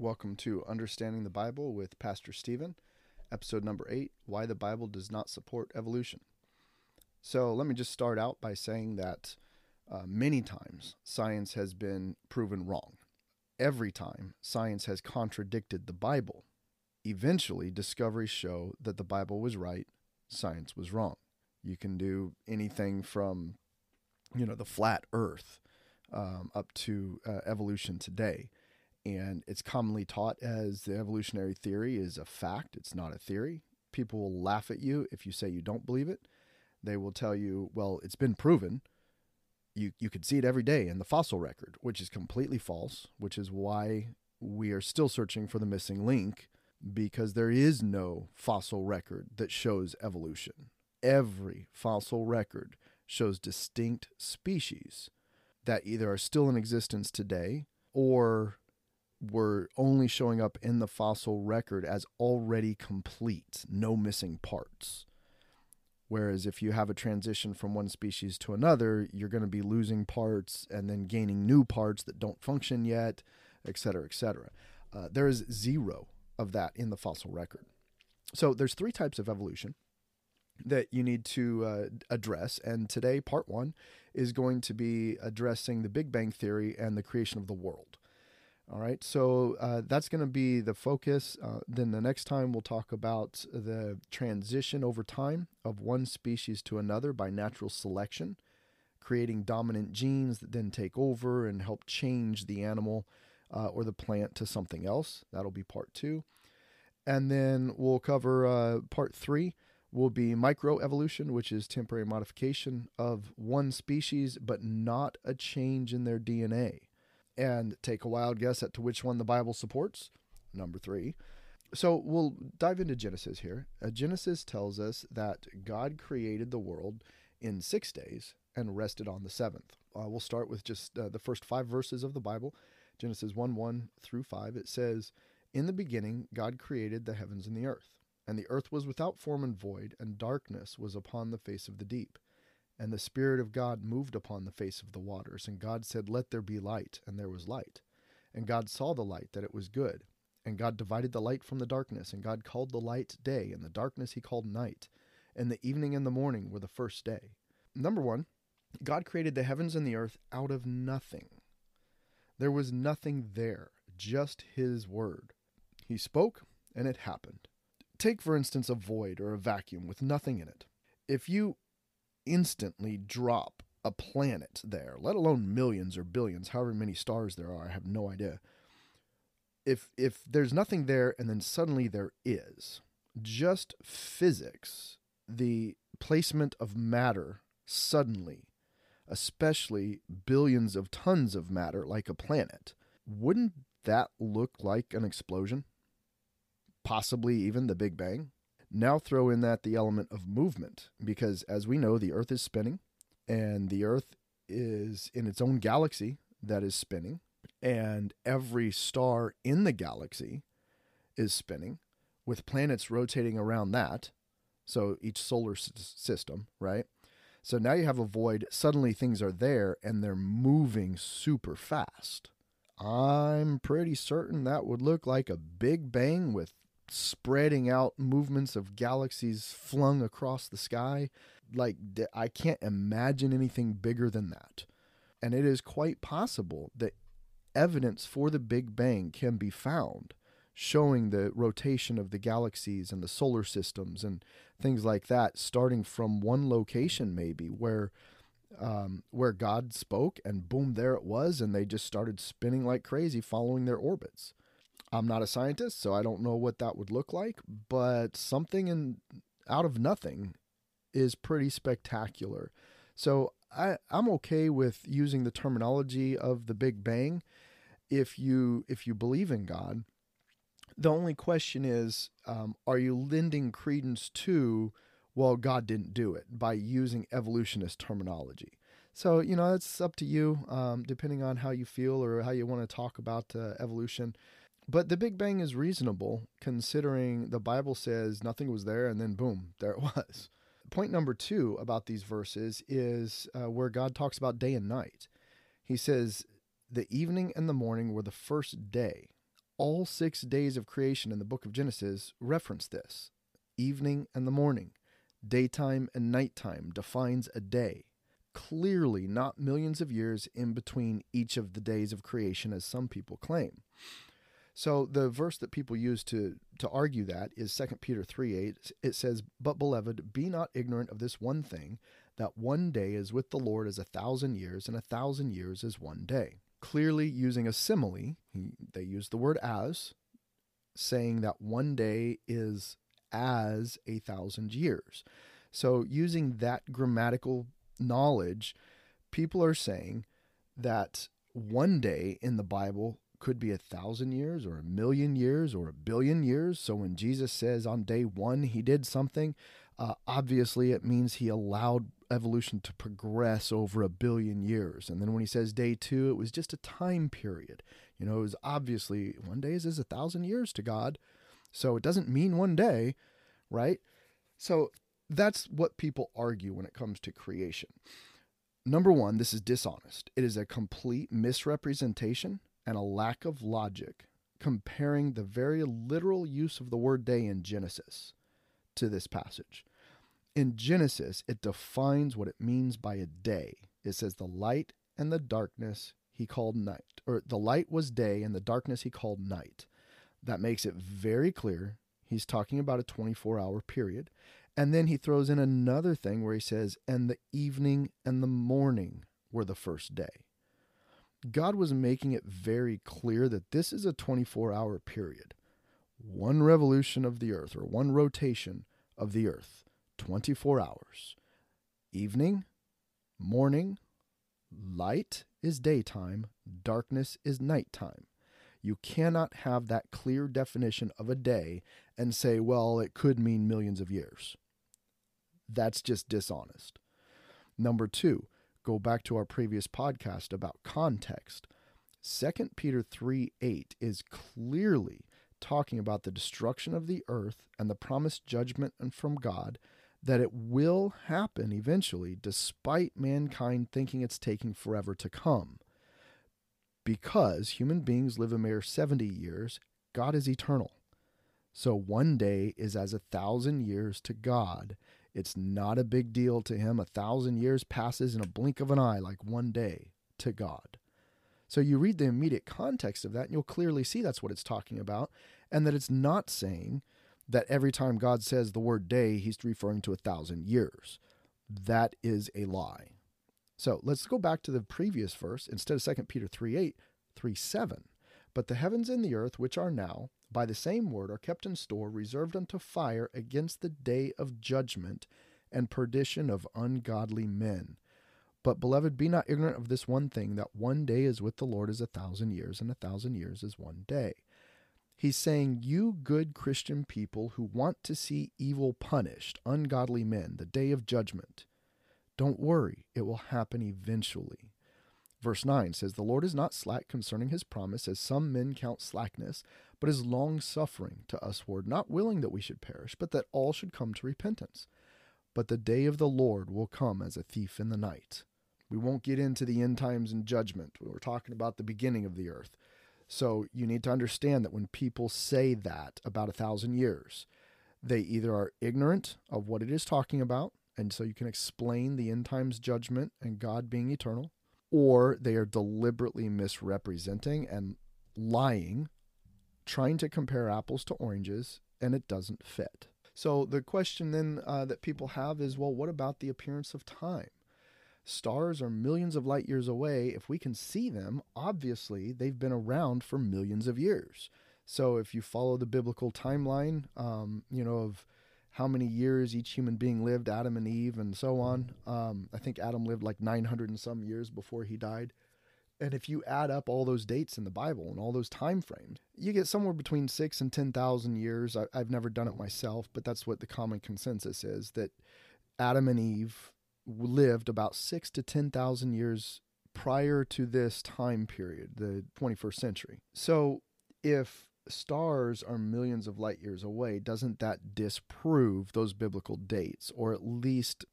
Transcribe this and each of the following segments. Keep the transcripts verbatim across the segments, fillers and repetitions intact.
Welcome to Understanding the Bible with Pastor Steven, episode number eight, Why the Bible Does Not Support Evolution. So let me just start out by saying that uh, many times science has been proven wrong. Every time science has contradicted the Bible. Eventually, discoveries show that the Bible was right, science was wrong. You can do anything from, you know, the flat earth um, up to uh, evolution today. And it's commonly taught as the evolutionary theory is a fact. It's not a theory. People will laugh at you if you say you don't believe it. They will tell you, well, it's been proven. You you could see it every day in the fossil record, which is completely false, which is why we are still searching for the missing link, because there is no fossil record that shows evolution. Every fossil record shows distinct species that either are still in existence today or were only showing up in the fossil record as already complete, no missing parts. Whereas if you have a transition from one species to another, you're going to be losing parts and then gaining new parts that don't function yet, et cetera, et cetera. Uh, there is zero of that in the fossil record. So there's three types of evolution that you need to uh, address. And today, part one is going to be addressing the Big Bang Theory and the creation of the world. All right, so uh, that's going to be the focus. Uh, then the next time we'll talk about the transition over time of one species to another by natural selection, creating dominant genes that then take over and help change the animal uh, or the plant to something else. That'll be part two. And then we'll cover uh, part three will be microevolution, which is temporary modification of one species, but not a change in their D N A. And take a wild guess at to which one the Bible supports, number three. So we'll dive into Genesis here. Uh, Genesis tells us that God created the world in six days and rested on the seventh. Uh, we'll start with just uh, the first five verses of the Bible, Genesis one one through five. It says, "In the beginning, God created the heavens and the earth, and the earth was without form and void, and darkness was upon the face of the deep. And the Spirit of God moved upon the face of the waters. And God said, let there be light. And there was light. And God saw the light, that it was good. And God divided the light from the darkness. And God called the light day. And the darkness he called night. And the evening and the morning were the first day." Number one, God created the heavens and the earth out of nothing. There was nothing there, just his word. He spoke, and it happened. Take, for instance, a void or a vacuum with nothing in it. If you instantly drop a planet there, let alone millions or billions, however many stars there are, I have no idea. If if there's nothing there and then suddenly there is, just physics, the placement of matter suddenly, especially billions of tons of matter like a planet, wouldn't that look like an explosion? Possibly even the Big Bang? Now throw in that the element of movement, because as we know, the Earth is spinning, and the Earth is in its own galaxy that is spinning, and every star in the galaxy is spinning, with planets rotating around that, so each solar s- system, right? So now you have a void, suddenly things are there, and they're moving super fast. I'm pretty certain that would look like a Big Bang with spreading out movements of galaxies flung across the sky. Like, I can't imagine anything bigger than that. And it is quite possible that evidence for the Big Bang can be found showing the rotation of the galaxies and the solar systems and things like that, starting from one location maybe where um, where God spoke, and boom, there it was, and they just started spinning like crazy following their orbits. I'm not a scientist, so I don't know what that would look like, but something in, out of nothing is pretty spectacular. So I, I'm okay with using the terminology of the Big Bang if you if you believe in God. The only question is, um, are you lending credence to, well, God didn't do it, by using evolutionist terminology? So, you know, it's up to you, um, depending on how you feel or how you want to talk about uh, evolution. But the Big Bang is reasonable, considering the Bible says nothing was there, and then boom, there it was. Point number two about these verses is uh, where God talks about day and night. He says, the evening and the morning were the first day. All six days of creation in the book of Genesis reference this. Evening and the morning, daytime and nighttime defines a day. Clearly not millions of years in between each of the days of creation as some people claim. So the verse that people use to, to argue that is Second Peter three eight. It says, "But beloved, be not ignorant of this one thing, that one day is with the Lord as a thousand years, and a thousand years is one day." Clearly using a simile, they use the word as, saying that one day is as a thousand years. So using that grammatical knowledge, people are saying that one day in the Bible could be a thousand years or a million years or a billion years. So when Jesus says on day one he did something, uh, obviously it means he allowed evolution to progress over a billion years. And then when he says day two, it was just a time period. You know, it was obviously one day is a thousand years to God. So it doesn't mean one day, right? So that's what people argue when it comes to creation. Number one, this is dishonest. It is a complete misrepresentation and a lack of logic, comparing the very literal use of the word day in Genesis to this passage. In Genesis, it defines what it means by a day. It says the light and the darkness he called night, or the light was day and the darkness he called night. That makes it very clear he's talking about a twenty-four hour period. And then he throws in another thing where he says, and the evening and the morning were the first day. God was making it very clear that this is a twenty-four hour period. One revolution of the earth, or one rotation of the earth, twenty-four hours. Evening, morning, light is daytime, darkness is nighttime. You cannot have that clear definition of a day and say, well, it could mean millions of years. That's just dishonest. Number two, go back to our previous podcast about context. Second Peter three eight is clearly talking about the destruction of the earth and the promised judgment from God, that it will happen eventually despite mankind thinking it's taking forever to come. Because human beings live a mere seventy years, God is eternal. So one day is as a thousand years to God. It's not a big deal to him. A thousand years passes in a blink of an eye, like one day to God. So you read the immediate context of that, and you'll clearly see that's what it's talking about, and that it's not saying that every time God says the word day, he's referring to a thousand years. That is a lie. So let's go back to the previous verse. Instead of Second Peter three eight, three seven. But the heavens and the earth, which are now, by the same word, are kept in store, reserved unto fire against the day of judgment and perdition of ungodly men. But, beloved, be not ignorant of this one thing, that one day is with the Lord as a thousand years, and a thousand years is one day. He's saying, you good Christian people who want to see evil punished, ungodly men, the day of judgment, don't worry, it will happen eventually. Verse nine says, the Lord is not slack concerning his promise, as some men count slackness, but is long-suffering to usward, not willing that we should perish, but that all should come to repentance. But the day of the Lord will come as a thief in the night. We won't get into the end times and judgment. We're talking about the beginning of the earth. So you need to understand that when people say that about a thousand years, they either are ignorant of what it is talking about, and so you can explain the end times judgment and God being eternal, or they are deliberately misrepresenting and lying, trying to compare apples to oranges, and it doesn't fit. So the question then uh, that people have is, well, what about the appearance of time? Stars are millions of light years away. If we can see them, obviously they've been around for millions of years. So if you follow the biblical timeline, um, you know, of how many years each human being lived, Adam and Eve and so on. Um, I think Adam lived like nine hundred and some years before he died. And if you add up all those dates in the Bible and all those time frames, you get somewhere between six and ten thousand years. I, I've never done it myself, but that's what the common consensus is, that Adam and Eve lived about six to ten thousand years prior to this time period, the twenty-first century. So if stars are millions of light years away, doesn't that disprove those biblical dates, or at least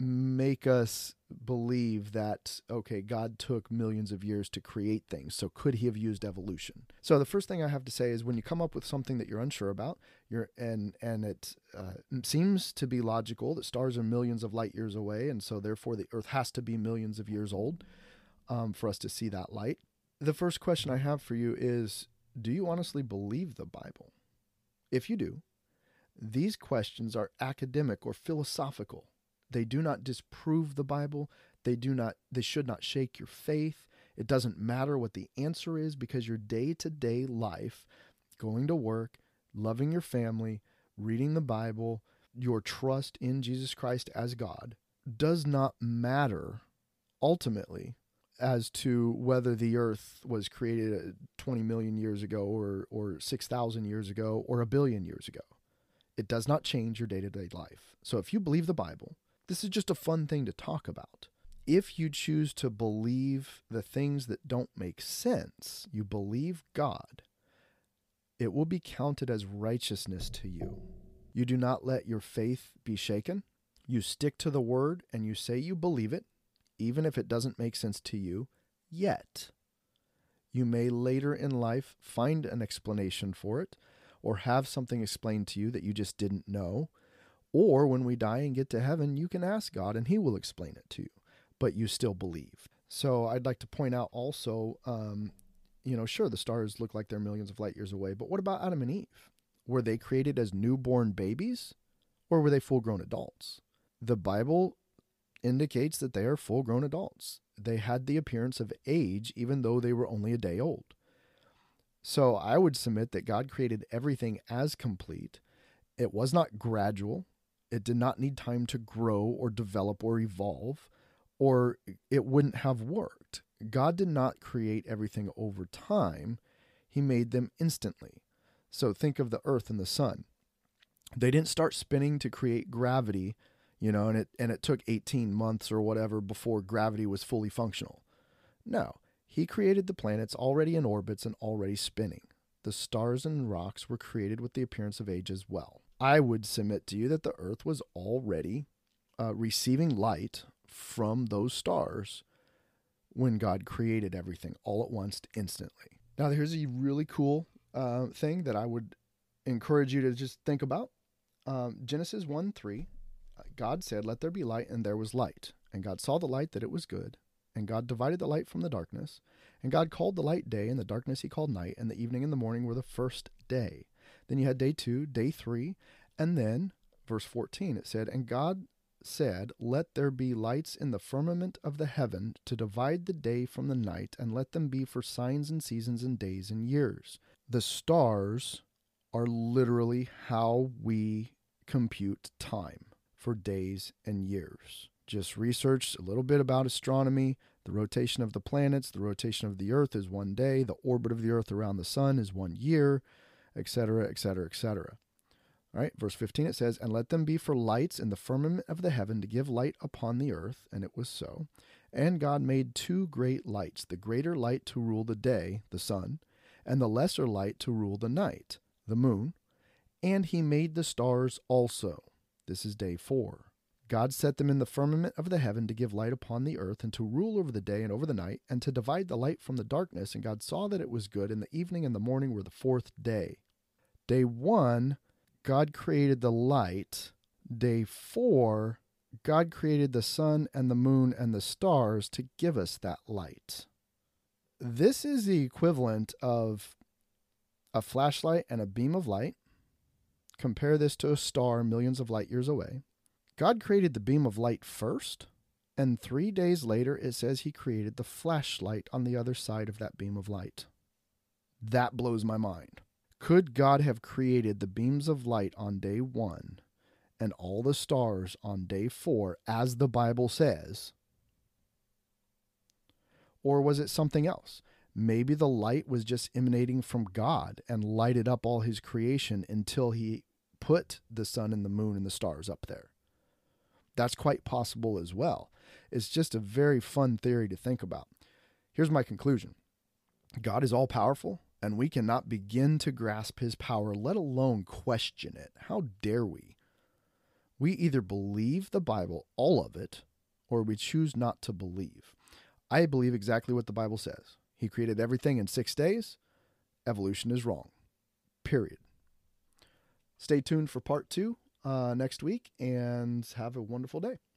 make us believe that, okay, God took millions of years to create things, so could he have used evolution? So the first thing I have to say is, when you come up with something that you're unsure about, you're and and it uh, seems to be logical that stars are millions of light years away, and so therefore the earth has to be millions of years old um, for us to see that light. The first question I have for you is, do you honestly believe the Bible? If you do, these questions are academic or philosophical. They do not disprove the Bible. They do not. They should not shake your faith. It doesn't matter what the answer is, because your day-to-day life, going to work, loving your family, reading the Bible, your trust in Jesus Christ as God, does not matter ultimately as to whether the earth was created twenty million years ago or, or six thousand years ago or a billion years ago. It does not change your day-to-day life. So if you believe the Bible, this is just a fun thing to talk about. If you choose to believe the things that don't make sense, you believe God, it will be counted as righteousness to you. You do not let your faith be shaken. You stick to the word and you say you believe it, even if it doesn't make sense to you yet. You may later in life find an explanation for it, or have something explained to you that you just didn't know. Or when we die and get to heaven, you can ask God and he will explain it to you, but you still believe. So I'd like to point out also, um, you know, sure, the stars look like they're millions of light years away, but what about Adam and Eve? Were they created as newborn babies, or were they full-grown adults? The Bible indicates that they are full-grown adults. They had the appearance of age, even though they were only a day old. So I would submit that God created everything as complete. It was not gradual. It did not need time to grow or develop or evolve, or it wouldn't have worked. God did not create everything over time. He made them instantly. So think of the earth and the sun. They didn't start spinning to create gravity, you know, and it and it took eighteen months or whatever before gravity was fully functional. No. He created the planets already in orbits and already spinning. The stars and rocks were created with the appearance of age as well. I would submit to you that the earth was already uh, receiving light from those stars when God created everything all at once instantly. Now, here's a really cool uh, thing that I would encourage you to just think about. Um, Genesis one three, God said, "Let there be light," and there was light. And God saw the light that it was good. And God divided the light from the darkness. And God called the light day, and the darkness he called night, and the evening and the morning were the first day. Then you had day two, day three, and then, verse fourteen, it said, "And God said, let there be lights in the firmament of the heaven to divide the day from the night, and let them be for signs and seasons and days and years." The stars are literally how we compute time for days and years. Just researched a little bit about astronomy. The rotation of the planets, the rotation of the earth is one day. The orbit of the earth around the sun is one year, et cetera, et cetera, et cetera. All right, verse fifteen, it says, "And let them be for lights in the firmament of the heaven to give light upon the earth. And it was so. And God made two great lights, the greater light to rule the day, the sun, and the lesser light to rule the night, the moon. And he made the stars also." This is day four. "God set them in the firmament of the heaven to give light upon the earth and to rule over the day and over the night and to divide the light from the darkness. And God saw that it was good, and the evening and the morning were the fourth day." Day one, God created the light. Day four, God created the sun and the moon and the stars to give us that light. This is the equivalent of a flashlight and a beam of light. Compare this to a star millions of light years away. God created the beam of light first, and three days later it says he created the flashlight on the other side of that beam of light. That blows my mind. Could God have created the beams of light on day one and all the stars on day four, as the Bible says? Or was it something else? Maybe the light was just emanating from God and lighted up all his creation until he put the sun and the moon and the stars up there. That's quite possible as well. It's just a very fun theory to think about. Here's my conclusion. God is all powerful, and we cannot begin to grasp his power, let alone question it. How dare we? We either believe the Bible, all of it, or we choose not to believe. I believe exactly what the Bible says. He created everything in six days. Evolution is wrong. Period. Stay tuned for part two uh, next week, and have a wonderful day.